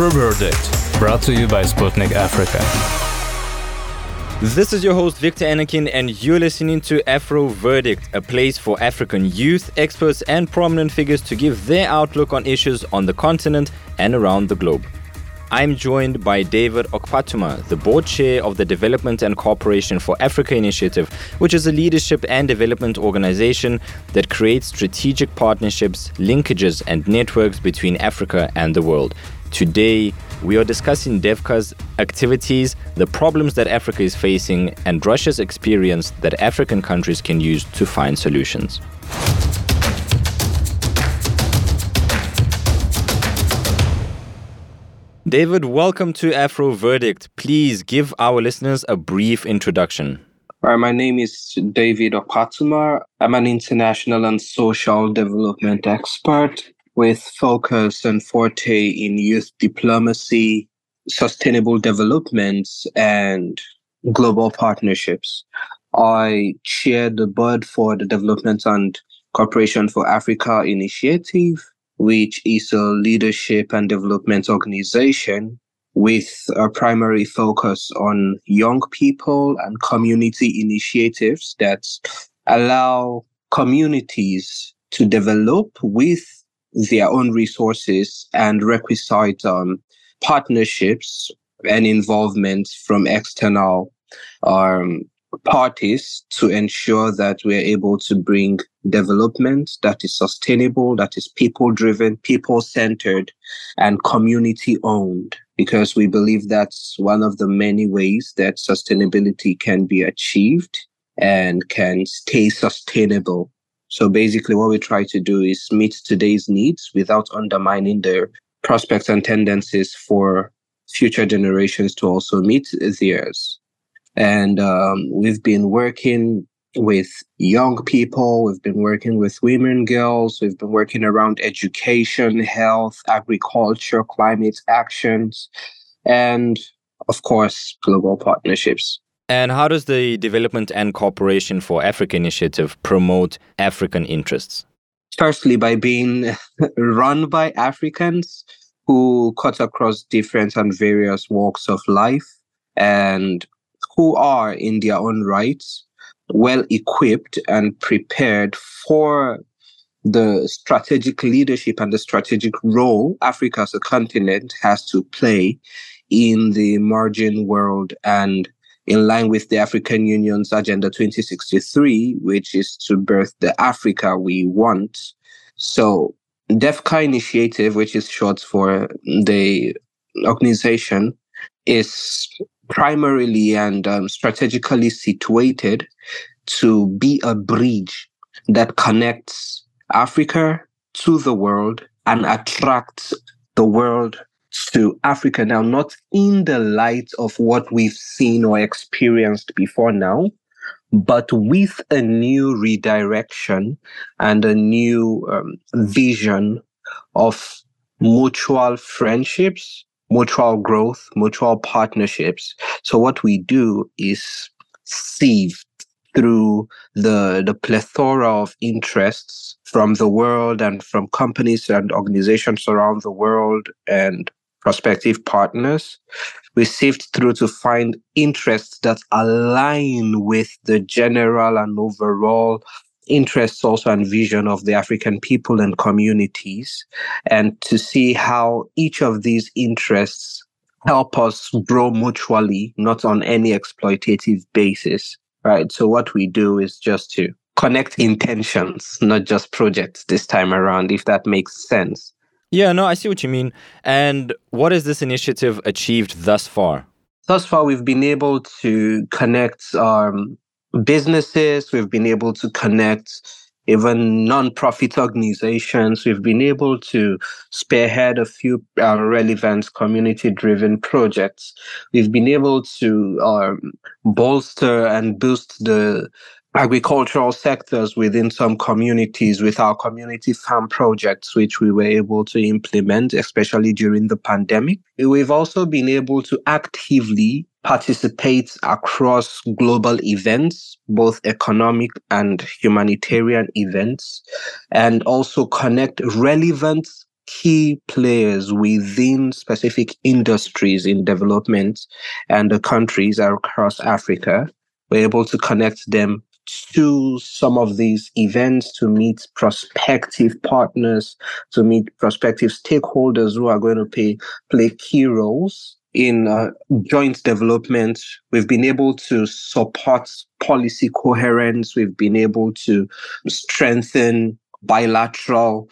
AfroVerdict, brought to you by Sputnik Africa. This is your host Viktor Anokhin, and you're listening to AfroVerdict, a place for African youth, experts and prominent figures to give their outlook on issues on the continent and around the globe. I'm joined by David Okpatuma, the board chair of the Development and Cooperation for Africa Initiative, which is a leadership and development organization that creates strategic partnerships, linkages, and networks between Africa and the world. Today, we are discussing DEVCA's activities, the problems that Africa is facing, and Russia's experience that African countries can use to find solutions. David, welcome to AfroVerdict. Please give our listeners a brief introduction. My name is David Okpatuma. I'm an international and social development expert with focus and forte in youth diplomacy, sustainable developments, and global partnerships. I chair the board for the Development and Cooperation for Africa Initiative, which is a leadership and development organization with a primary focus on young people and community initiatives that allow communities to develop with their own resources and requisite partnerships and involvement from external parties to ensure that we're able to bring development that is sustainable, that is people-driven, people-centered, and community-owned, because we believe that's one of the many ways that sustainability can be achieved and can stay sustainable. So basically what we try to do is meet today's needs without undermining their prospects and tendencies for future generations to also meet theirs. And we've been working with young people, we've been working with women, girls, we've been working around education, health, agriculture, climate actions, and of course, global partnerships. And how does the Development and Cooperation for Africa Initiative promote African interests? Firstly, by being run by Africans who cut across different and various walks of life and who are in their own rights well equipped and prepared for the strategic leadership and the strategic role Africa as a continent has to play in the emerging world and in line with the African Union's Agenda 2063, which is to birth the Africa we want. So DEVCA Initiative, which is short for the organization, is primarily and strategically situated to be a bridge that connects Africa to the world and attracts the world to Africa. Now, not in the light of what we've seen or experienced before now, but with a new redirection and a new vision of mutual friendships, mutual growth, mutual partnerships. So what we do is sift through the plethora of interests from the world and from companies and organizations around the world and prospective partners. We sift through to find interests that align with the general and overall interests also and vision of the African people and communities, and to see how each of these interests help us grow mutually, not on any exploitative basis, right? So what we do is just to connect intentions, not just projects this time around, if that makes sense. Yeah, no, I see what you mean. And what has this initiative achieved thus far? Thus far, we've been able to connect businesses, we've been able to connect even non-profit organizations, we've been able to spearhead a few relevant community-driven projects, we've been able to bolster and boost the agricultural sectors within some communities with our community farm projects, which we were able to implement, especially during the pandemic. We've also been able to actively participate across global events, both economic and humanitarian events, and also connect relevant key players within specific industries in development and the countries across Africa. We're able to connect them to some of these events, to meet prospective partners, to meet prospective stakeholders who are going to play key roles in joint development. We've been able to support policy coherence. We've been able to strengthen bilateral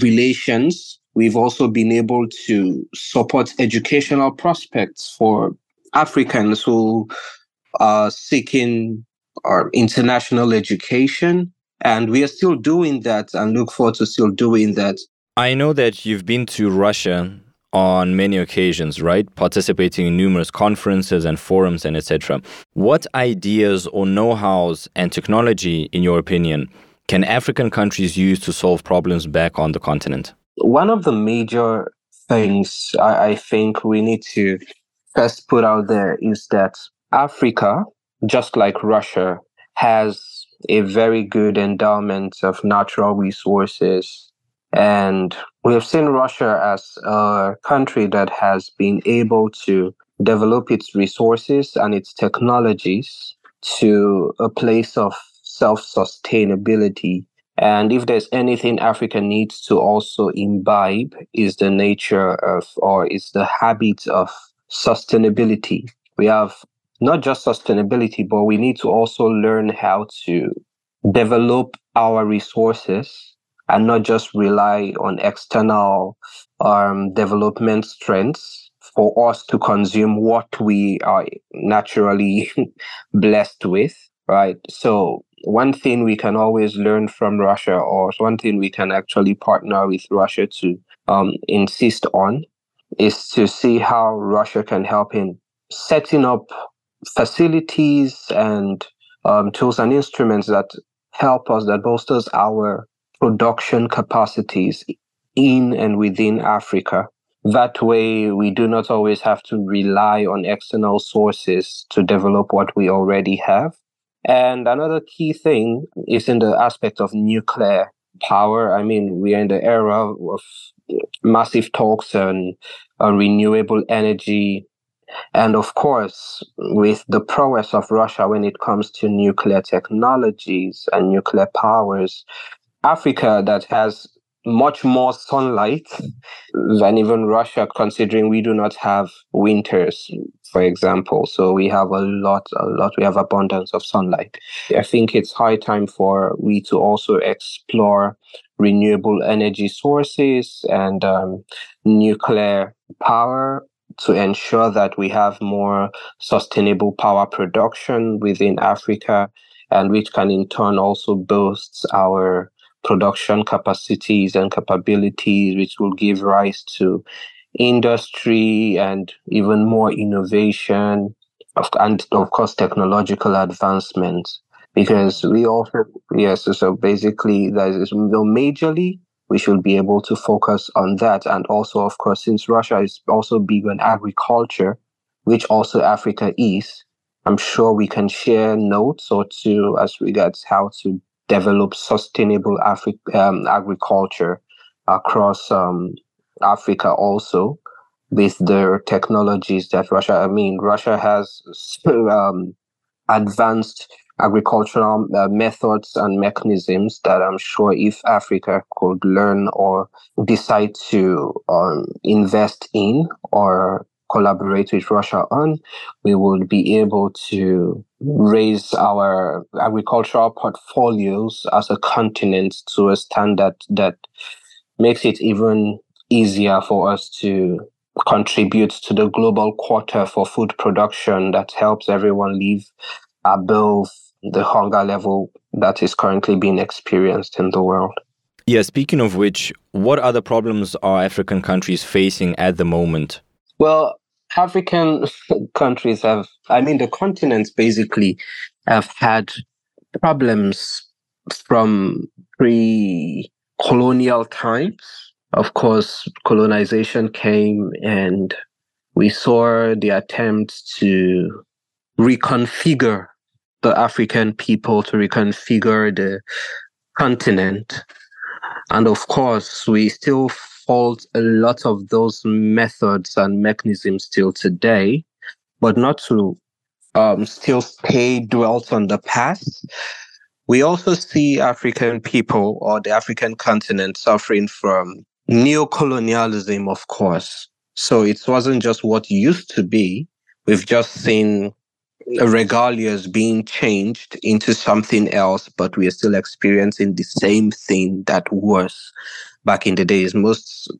relations. We've also been able to support educational prospects for Africans who are seeking international education. And we are still doing that and look forward to still doing that. I know that you've been to Russia on many occasions, right? Participating in numerous conferences and forums and etc. What ideas or know-hows and technology, in your opinion, can African countries use to solve problems back on the continent? One of the major things I think we need to first put out there is that Africa, just like Russia, has a very good endowment of natural resources. And we have seen Russia as a country that has been able to develop its resources and its technologies to a place of self-sustainability. And if there's anything Africa needs to also imbibe is the nature of, or is the habit of sustainability. We have not just sustainability, but we need to also learn how to develop our resources and not just rely on external development strengths for us to consume what we are naturally blessed with, right? So one thing we can always learn from Russia, or one thing we can actually partner with Russia to insist on, is to see how Russia can help in setting up facilities and tools and instruments that help us, that bolsters our production capacities in and within Africa. That way, we do not always have to rely on external sources to develop what we already have. And another key thing is in the aspect of nuclear power. I mean, we are in the era of massive talks on renewable energy. And of course, with the prowess of Russia when it comes to nuclear technologies and nuclear powers, Africa that has much more sunlight than even Russia, considering we do not have winters, for example. So we have a lot. We have abundance of sunlight. I think it's high time for we to also explore renewable energy sources and nuclear power to ensure that we have more sustainable power production within Africa, and which can in turn also boost our production capacities and capabilities, which will give rise to industry and even more innovation and, of course, technological advancement. Because we also, so basically, majorly, we should be able to focus on that. And also, of course, since Russia is also big on agriculture, which also Africa is, I'm sure we can share notes or two as regards how to develop sustainable agriculture across Africa also with the technologies that Russia has advanced agricultural methods and mechanisms that I'm sure if Africa could learn or decide to invest in or collaborate with Russia on, we will be able to raise our agricultural portfolios as a continent to a standard that makes it even easier for us to contribute to the global quota for food production that helps everyone live above the hunger level that is currently being experienced in the world. Yeah, speaking of which, what other problems are African countries facing at the moment? Well, African countries the continents basically have had problems from pre-colonial times. Of course, colonization came and we saw the attempts to reconfigure the African people, to reconfigure the continent. And of course, we still uphold a lot of those methods and mechanisms till today, but not to still stay dwelt on the past. We also see African people or the African continent suffering from neo-colonialism, of course. So it wasn't just what used to be. We've just seen regalias being changed into something else, but we are still experiencing the same thing that was back in the days. Most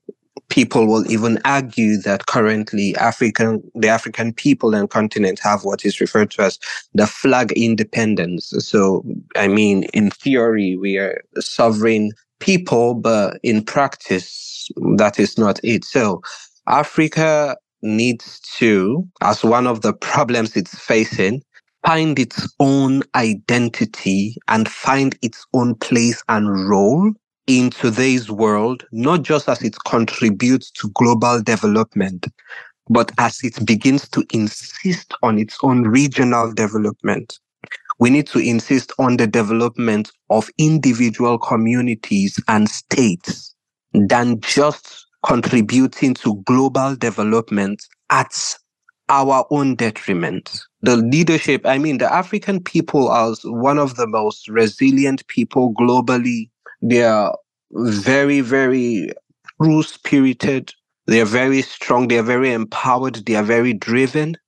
people will even argue that currently the African people and continent have what is referred to as the flag independence. So, I mean, in theory, we are sovereign people, but in practice, that is not it. So Africa needs to, as one of the problems it's facing, find its own identity and find its own place and role in today's world, not just as it contributes to global development, but as it begins to insist on its own regional development. We need to insist on the development of individual communities and states than just contributing to global development at our own detriment. The leadership, I mean, the African people are one of the most resilient people globally. They are very, very true-spirited. They are very strong. They are very empowered. They are very driven.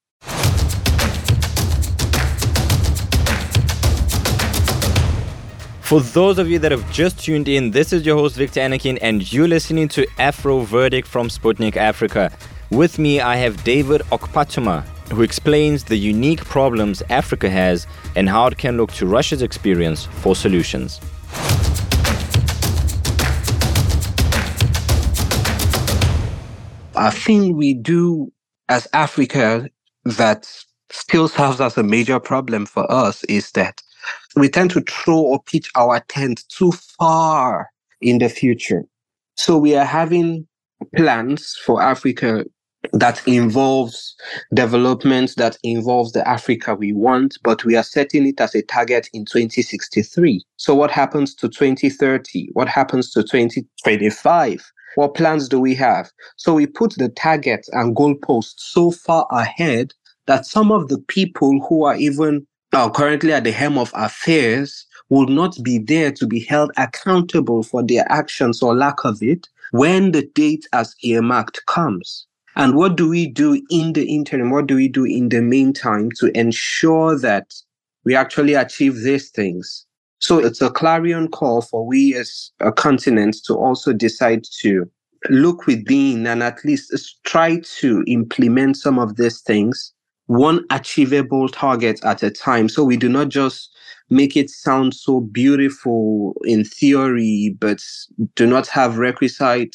For those of you that have just tuned in, this is your host, Viktor Anokhin, and you're listening to AfroVerdict from Sputnik Africa. With me, I have David Okpatuma, who explains the unique problems Africa has and how it can look to Russia's experience for solutions. I think we do as Africa that still serves as a major problem for us is that we tend to throw or pitch our tent too far in the future. So we are having plans for Africa that involves development, that involves the Africa we want, but we are setting it as a target in 2063. So what happens to 2030? What happens to 2025? What plans do we have? So we put the targets and goalposts so far ahead that some of the people who are even currently at the helm of affairs will not be there to be held accountable for their actions or lack of it when the date as earmarked comes. And what do we do in the interim? What do we do in the meantime to ensure that we actually achieve these things? So it's a clarion call for we as a continent to also decide to look within and at least try to implement some of these things, one achievable target at a time. So we do not just make it sound so beautiful in theory, but do not have requisite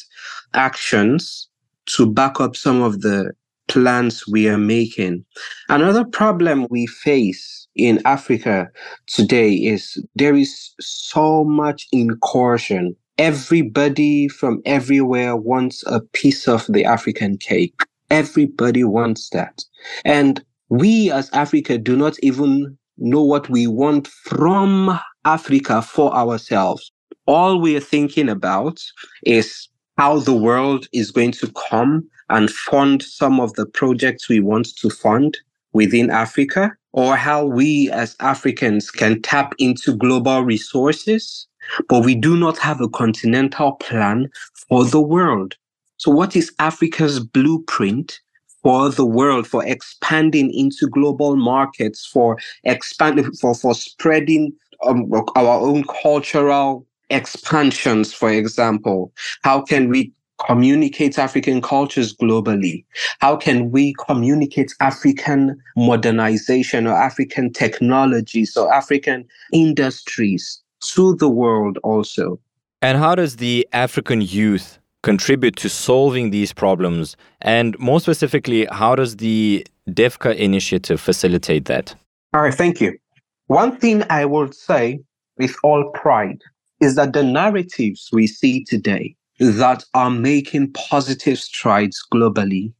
actions to back up some of the plans we are making. Another problem we face in Africa today is there is so much incursion. Everybody from everywhere wants a piece of the African cake. Everybody wants that. And we as Africa do not even know what we want from Africa for ourselves. All we are thinking about is how the world is going to come and fund some of the projects we want to fund within Africa, or how we as Africans can tap into global resources, but we do not have a continental plan for the world. So what is Africa's blueprint for the world, for expanding into global markets, for spreading our own cultural expansions, for example? How can we communicate African cultures globally? How can we communicate African modernization or African technologies or African industries to the world also? And how does the African youth contribute to solving these problems? And more specifically, how does the DEVCA initiative facilitate that? All right, thank you. One thing I would say with all pride is that the narratives we see today that are making positive strides globally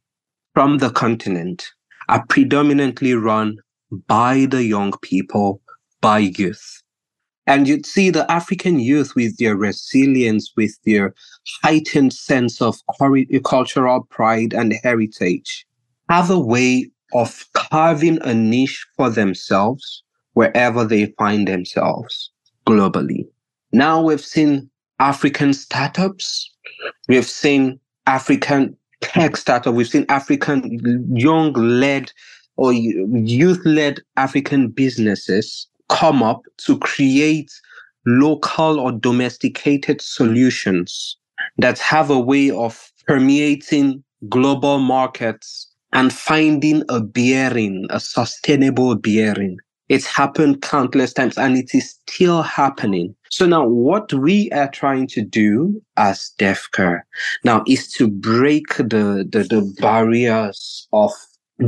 from the continent are predominantly run by the young people, by youth. And you'd see the African youth with their resilience, with their heightened sense of cultural pride and heritage, have a way of carving a niche for themselves wherever they find themselves globally. Now we've seen African startups, we've seen African tech startups, we've seen African young-led or youth-led African businesses come up to create local or domesticated solutions that have a way of permeating global markets and finding a bearing, a sustainable bearing. It's happened countless times and it is still happening. So now what we are trying to do as DEVCA now is to break the barriers of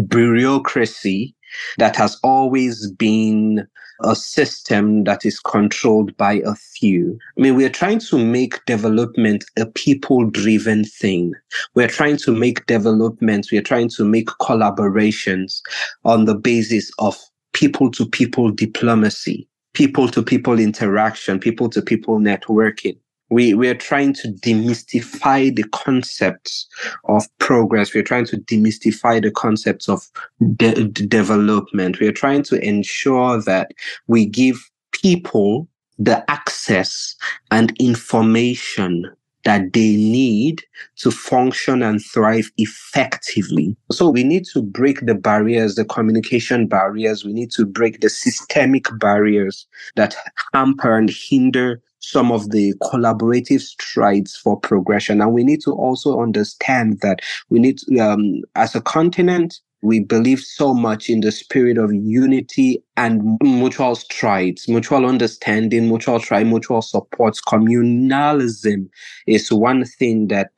bureaucracy that has always been a system that is controlled by a few. I mean, we're trying to make development a people-driven thing. We're trying to make developments, we're trying to make collaborations on the basis of people-to-people diplomacy, people-to-people interaction, people-to-people networking. We're trying to demystify the concepts of progress. We're trying to demystify the concepts of development. We're trying to ensure that we give people the access and information that they need to function and thrive effectively. So we need to break the barriers, the communication barriers. We need to break the systemic barriers that hamper and hinder some of the collaborative strides for progression. And we need to also understand that we need to, as a continent, we believe so much in the spirit of unity and mutual strides, mutual understanding, mutual try, mutual support. Communalism is one thing that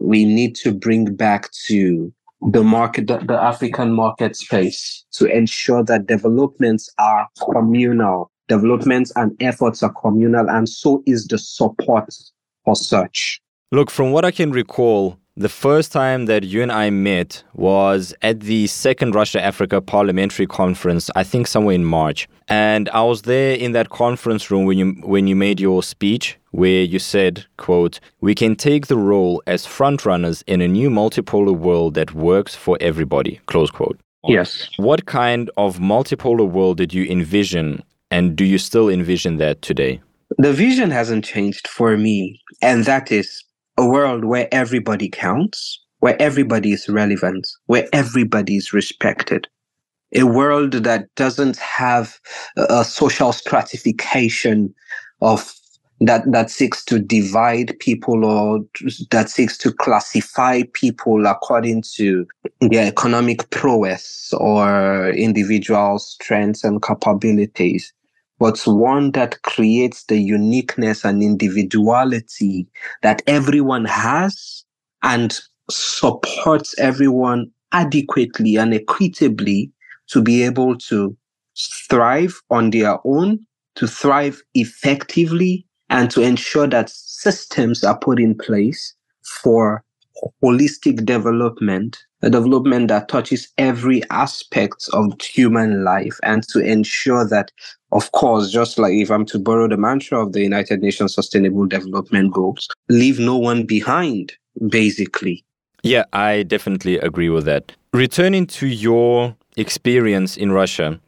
we need to bring back to the market, the African market space, to ensure that developments are communal. Developments and efforts are communal, and so is the support for such. Look, from what I can recall, the first time that you and I met was at the second Russia-Africa parliamentary conference, I think somewhere in March. And I was there in that conference room when you made your speech, where you said, quote, "We can take the role as frontrunners in a new multipolar world that works for everybody," close quote. Yes. What kind of multipolar world did you envision? And do you still envision that today? The vision hasn't changed for me. And that is a world where everybody counts, where everybody is relevant, where everybody is respected. A world that doesn't have a social stratification of that seeks to divide people or that seeks to classify people according to their economic prowess or individual strengths and capabilities, but one that creates the uniqueness and individuality that everyone has and supports everyone adequately and equitably to be able to thrive on their own, to thrive effectively, and to ensure that systems are put in place for holistic development, a development that touches every aspect of human life, and to ensure that, of course, just like if I'm to borrow the mantra of the United Nations Sustainable Development Goals, leave no one behind, basically. Yeah, I definitely agree with that. Returning to your experience in Russia,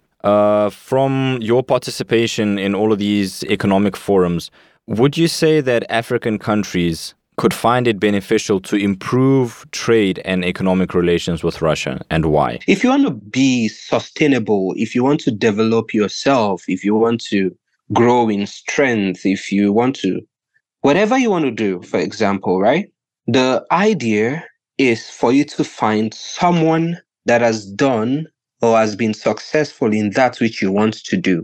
from your participation in all of these economic forums, would you say that African countries could find it beneficial to improve trade and economic relations with Russia, and why? If you want to be sustainable, if you want to develop yourself, if you want to grow in strength, if you want to, whatever you want to do, for example, right? The idea is for you to find someone that has done or has been successful in that which you want to do,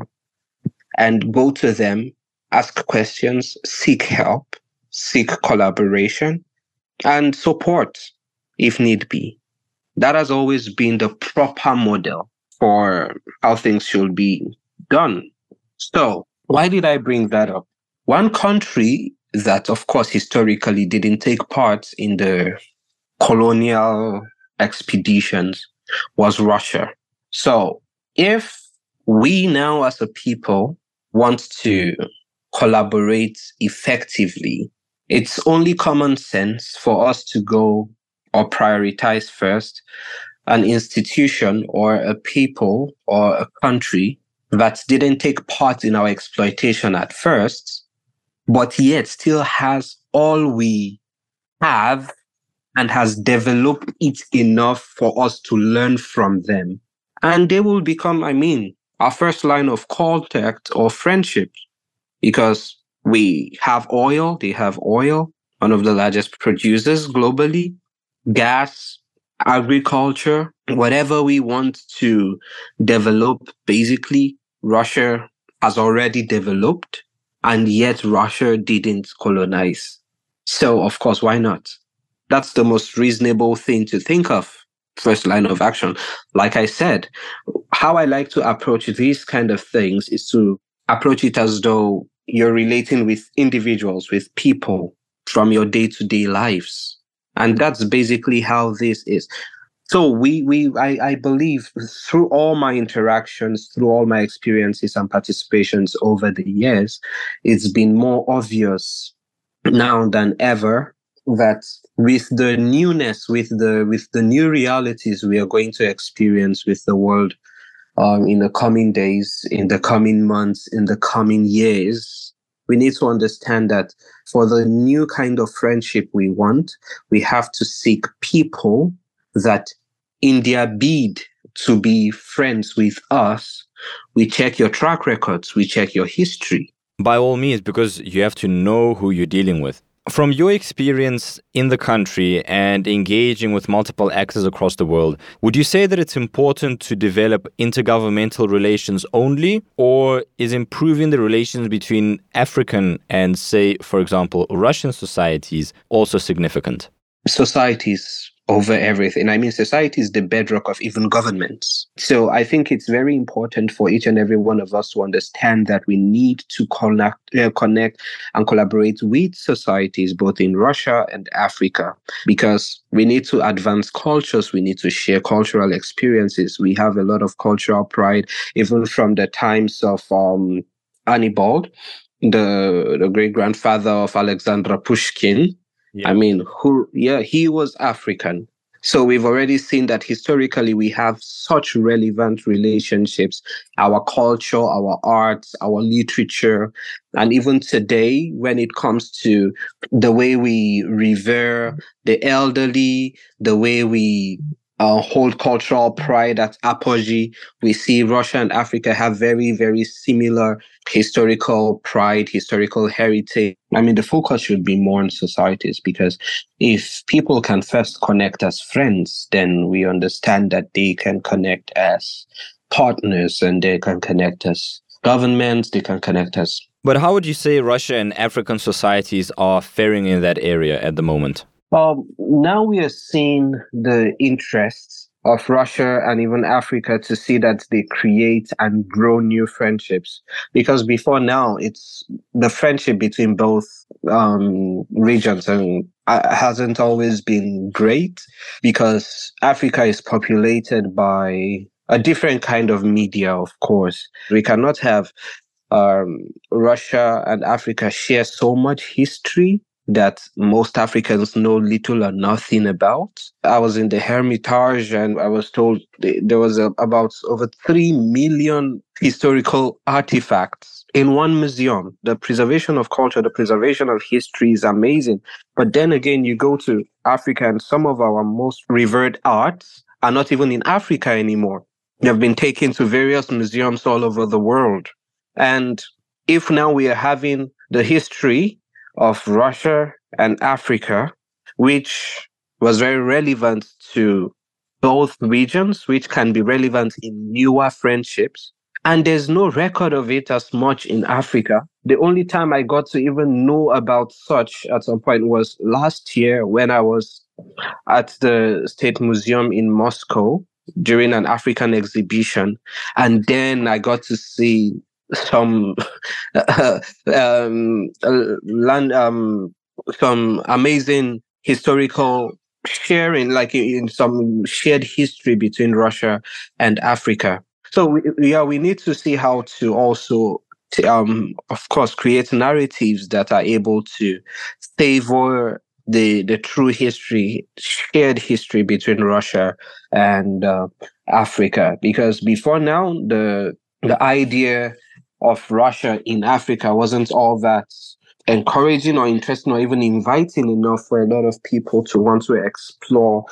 and go to them, ask questions, seek help, seek collaboration, and support if need be. That has always been the proper model for how things should be done. So why did I bring that up? One country that, of course, historically didn't take part in the colonial expeditions was Russia. So if we now as a people want to collaborate effectively, it's only common sense for us to go or prioritize first an institution or a people or a country that didn't take part in our exploitation at first, but yet still has all we have and has developed it enough for us to learn from them. And they will become, our first line of contact or friendship, because we have oil, they have oil, one of the largest producers globally, gas, agriculture, whatever we want to develop, basically, Russia has already developed, and yet Russia didn't colonize. So, of course, why not? That's the most reasonable thing to think of, first line of action. Like I said, how I like to approach these kind of things is to approach it as though you're relating with individuals, with people from your day-to-day lives. And that's basically how this is. So I believe through all my interactions, through all my experiences and participations over the years, it's been more obvious now than ever that with the newness, with the new realities we are going to experience with the world in the coming days, in the coming months, in the coming years, we need to understand that for the new kind of friendship we want, we have to seek people that in their bid to be friends with us, we check your track records, we check your history. By all means, because you have to know who you're dealing with. From your experience in the country and engaging with multiple actors across the world, would you say that it's important to develop intergovernmental relations only, or is improving the relations between African and, say, for example, Russian societies also significant? Societies over everything. Society is the bedrock of even governments. So I think it's very important for each and every one of us to understand that we need to connect and collaborate with societies, both in Russia and Africa, because we need to advance cultures. We need to share cultural experiences. We have a lot of cultural pride, even from the times of Annibal, the great-grandfather of Alexandra Pushkin. Yeah. He was African. So we've already seen that historically we have such relevant relationships, our culture, our arts, our literature. And even today, when it comes to the way we revere the elderly, the way we hold cultural pride at apogee, we see Russia and Africa have very, very similar historical pride, historical heritage. The focus should be more on societies, because if people can first connect as friends, then we understand that they can connect as partners and they can connect as governments, they can connect as... But how would you say Russia and African societies are faring in that area at the moment? Now we are seeing the interests of Russia and even Africa to see that they create and grow new friendships. Because before now, it's the friendship between both regions and hasn't always been great, because Africa is populated by a different kind of media, of course. We cannot have Russia and Africa share so much history that most Africans know little or nothing about. I was in the Hermitage and I was told there was about over 3 million historical artifacts in one museum. The preservation of culture, the preservation of history is amazing. But then again, you go to Africa and some of our most revered arts are not even in Africa anymore. They've been taken to various museums all over the world. And if now we are having the history of Russia and Africa, which was very relevant to both regions, which can be relevant in newer friendships. And there's no record of it as much in Africa. The only time I got to even know about such at some point was last year when I was at the State Museum in Moscow during an African exhibition. And then I got to see some amazing historical sharing, like in some shared history between Russia and Africa. So we need to see how to also of course, create narratives that are able to savor the true history, shared history between Russia and Africa. Because before now, the idea of Russia in Africa wasn't all that encouraging or interesting or even inviting enough for a lot of people to want to explore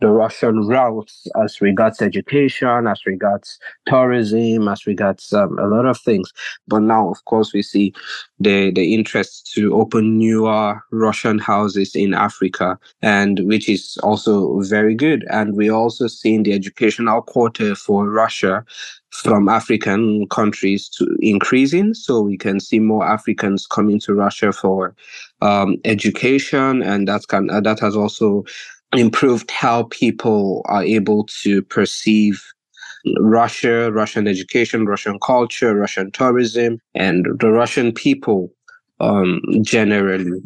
the Russian routes as regards education, as regards tourism, as regards a lot of things. But now, of course, we see the interest to open newer Russian houses in Africa, and which is also very good. And we also see in the educational quota for Russia from African countries to increasing, so we can see more Africans coming to Russia for education, and that has also improved how people are able to perceive Russia, Russian education, Russian culture, Russian tourism, and the Russian people generally.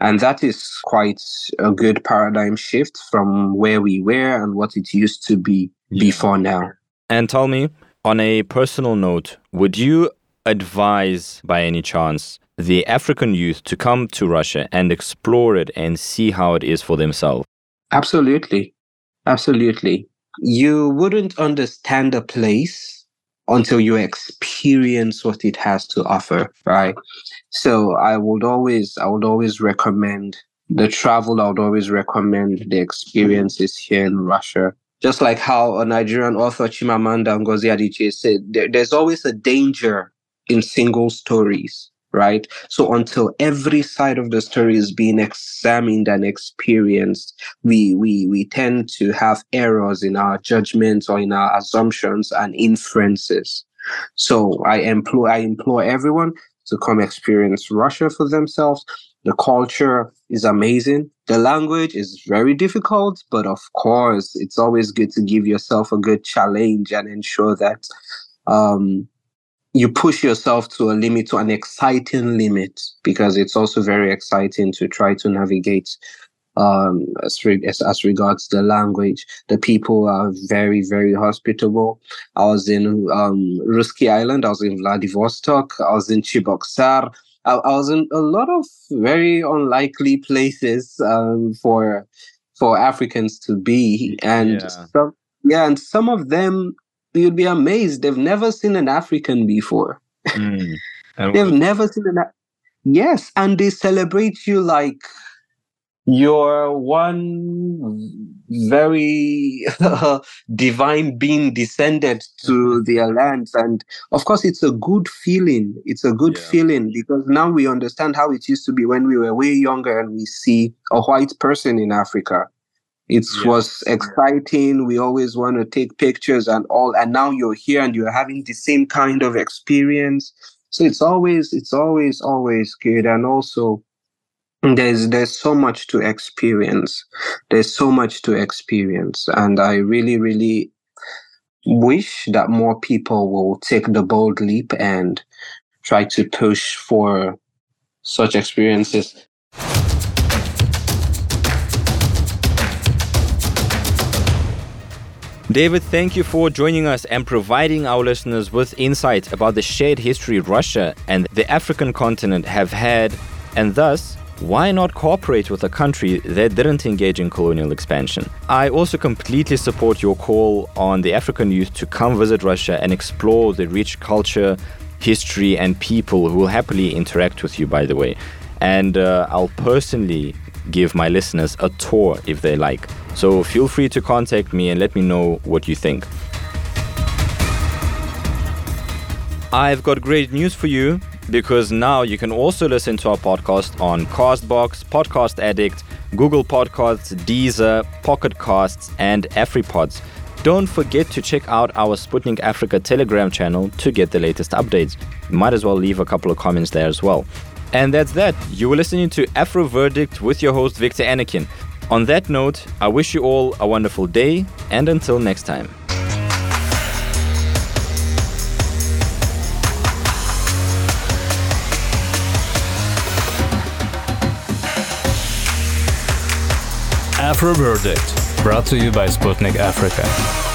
And that is quite a good paradigm shift from where we were and what it used to be before now. And tell me, on a personal note, would you advise by any chance the African youth to come to Russia and explore it and see how it is for themselves? Absolutely. Absolutely. You wouldn't understand a place until you experience what it has to offer, right? So I would always recommend the travel. I would always recommend the experiences here in Russia. Just like how a Nigerian author, Chimamanda Ngozi Adichie, said, there's always a danger in single stories, right? So until every side of the story is being examined and experienced, we tend to have errors in our judgments or in our assumptions and inferences. So I implore everyone to come experience Russia for themselves. The culture is amazing. The language is very difficult, but of course, it's always good to give yourself a good challenge and ensure that you push yourself to a limit, to an exciting limit, because it's also very exciting to try to navigate as regards the language. The people are very, very hospitable. I was in Ruski Island. I was in Vladivostok. I was in Chiboksar. I was in a lot of very unlikely places for Africans to be. And some of them, you'd be amazed. They've never seen an African before. Mm. They've never seen an African. Yes, and they celebrate you like you're one very divine being descended to their lands. And of course, it's a good feeling. It's a good feeling, because now we understand how it used to be when we were way younger and we see a white person in Africa. It was exciting. We always want to take pictures and all. And now you're here and you're having the same kind of experience. So it's always good. And also there's so much to experience. And I really, really wish that more people will take the bold leap and try to push for such experiences. David, thank you for joining us and providing our listeners with insights about the shared history Russia and the African continent have had, and thus, why not cooperate with a country that didn't engage in colonial expansion? I also completely support your call on the African youth to come visit Russia and explore the rich culture, history, and people who will happily interact with you, by the way. And I'll personally give my listeners a tour if they like. So feel free to contact me and let me know what you think. I've got great news for you, because now you can also listen to our podcast on Castbox, Podcast Addict, Google Podcasts, Deezer, Pocket Casts, and AfriPods. Don't forget to check out our Sputnik Africa Telegram channel to get the latest updates. You might as well leave a couple of comments there as well. And that's that. You were listening to AfroVerdict with your host, Viktor Anokhin. On that note, I wish you all a wonderful day, and until next time. AfroVerdict, brought to you by Sputnik Africa.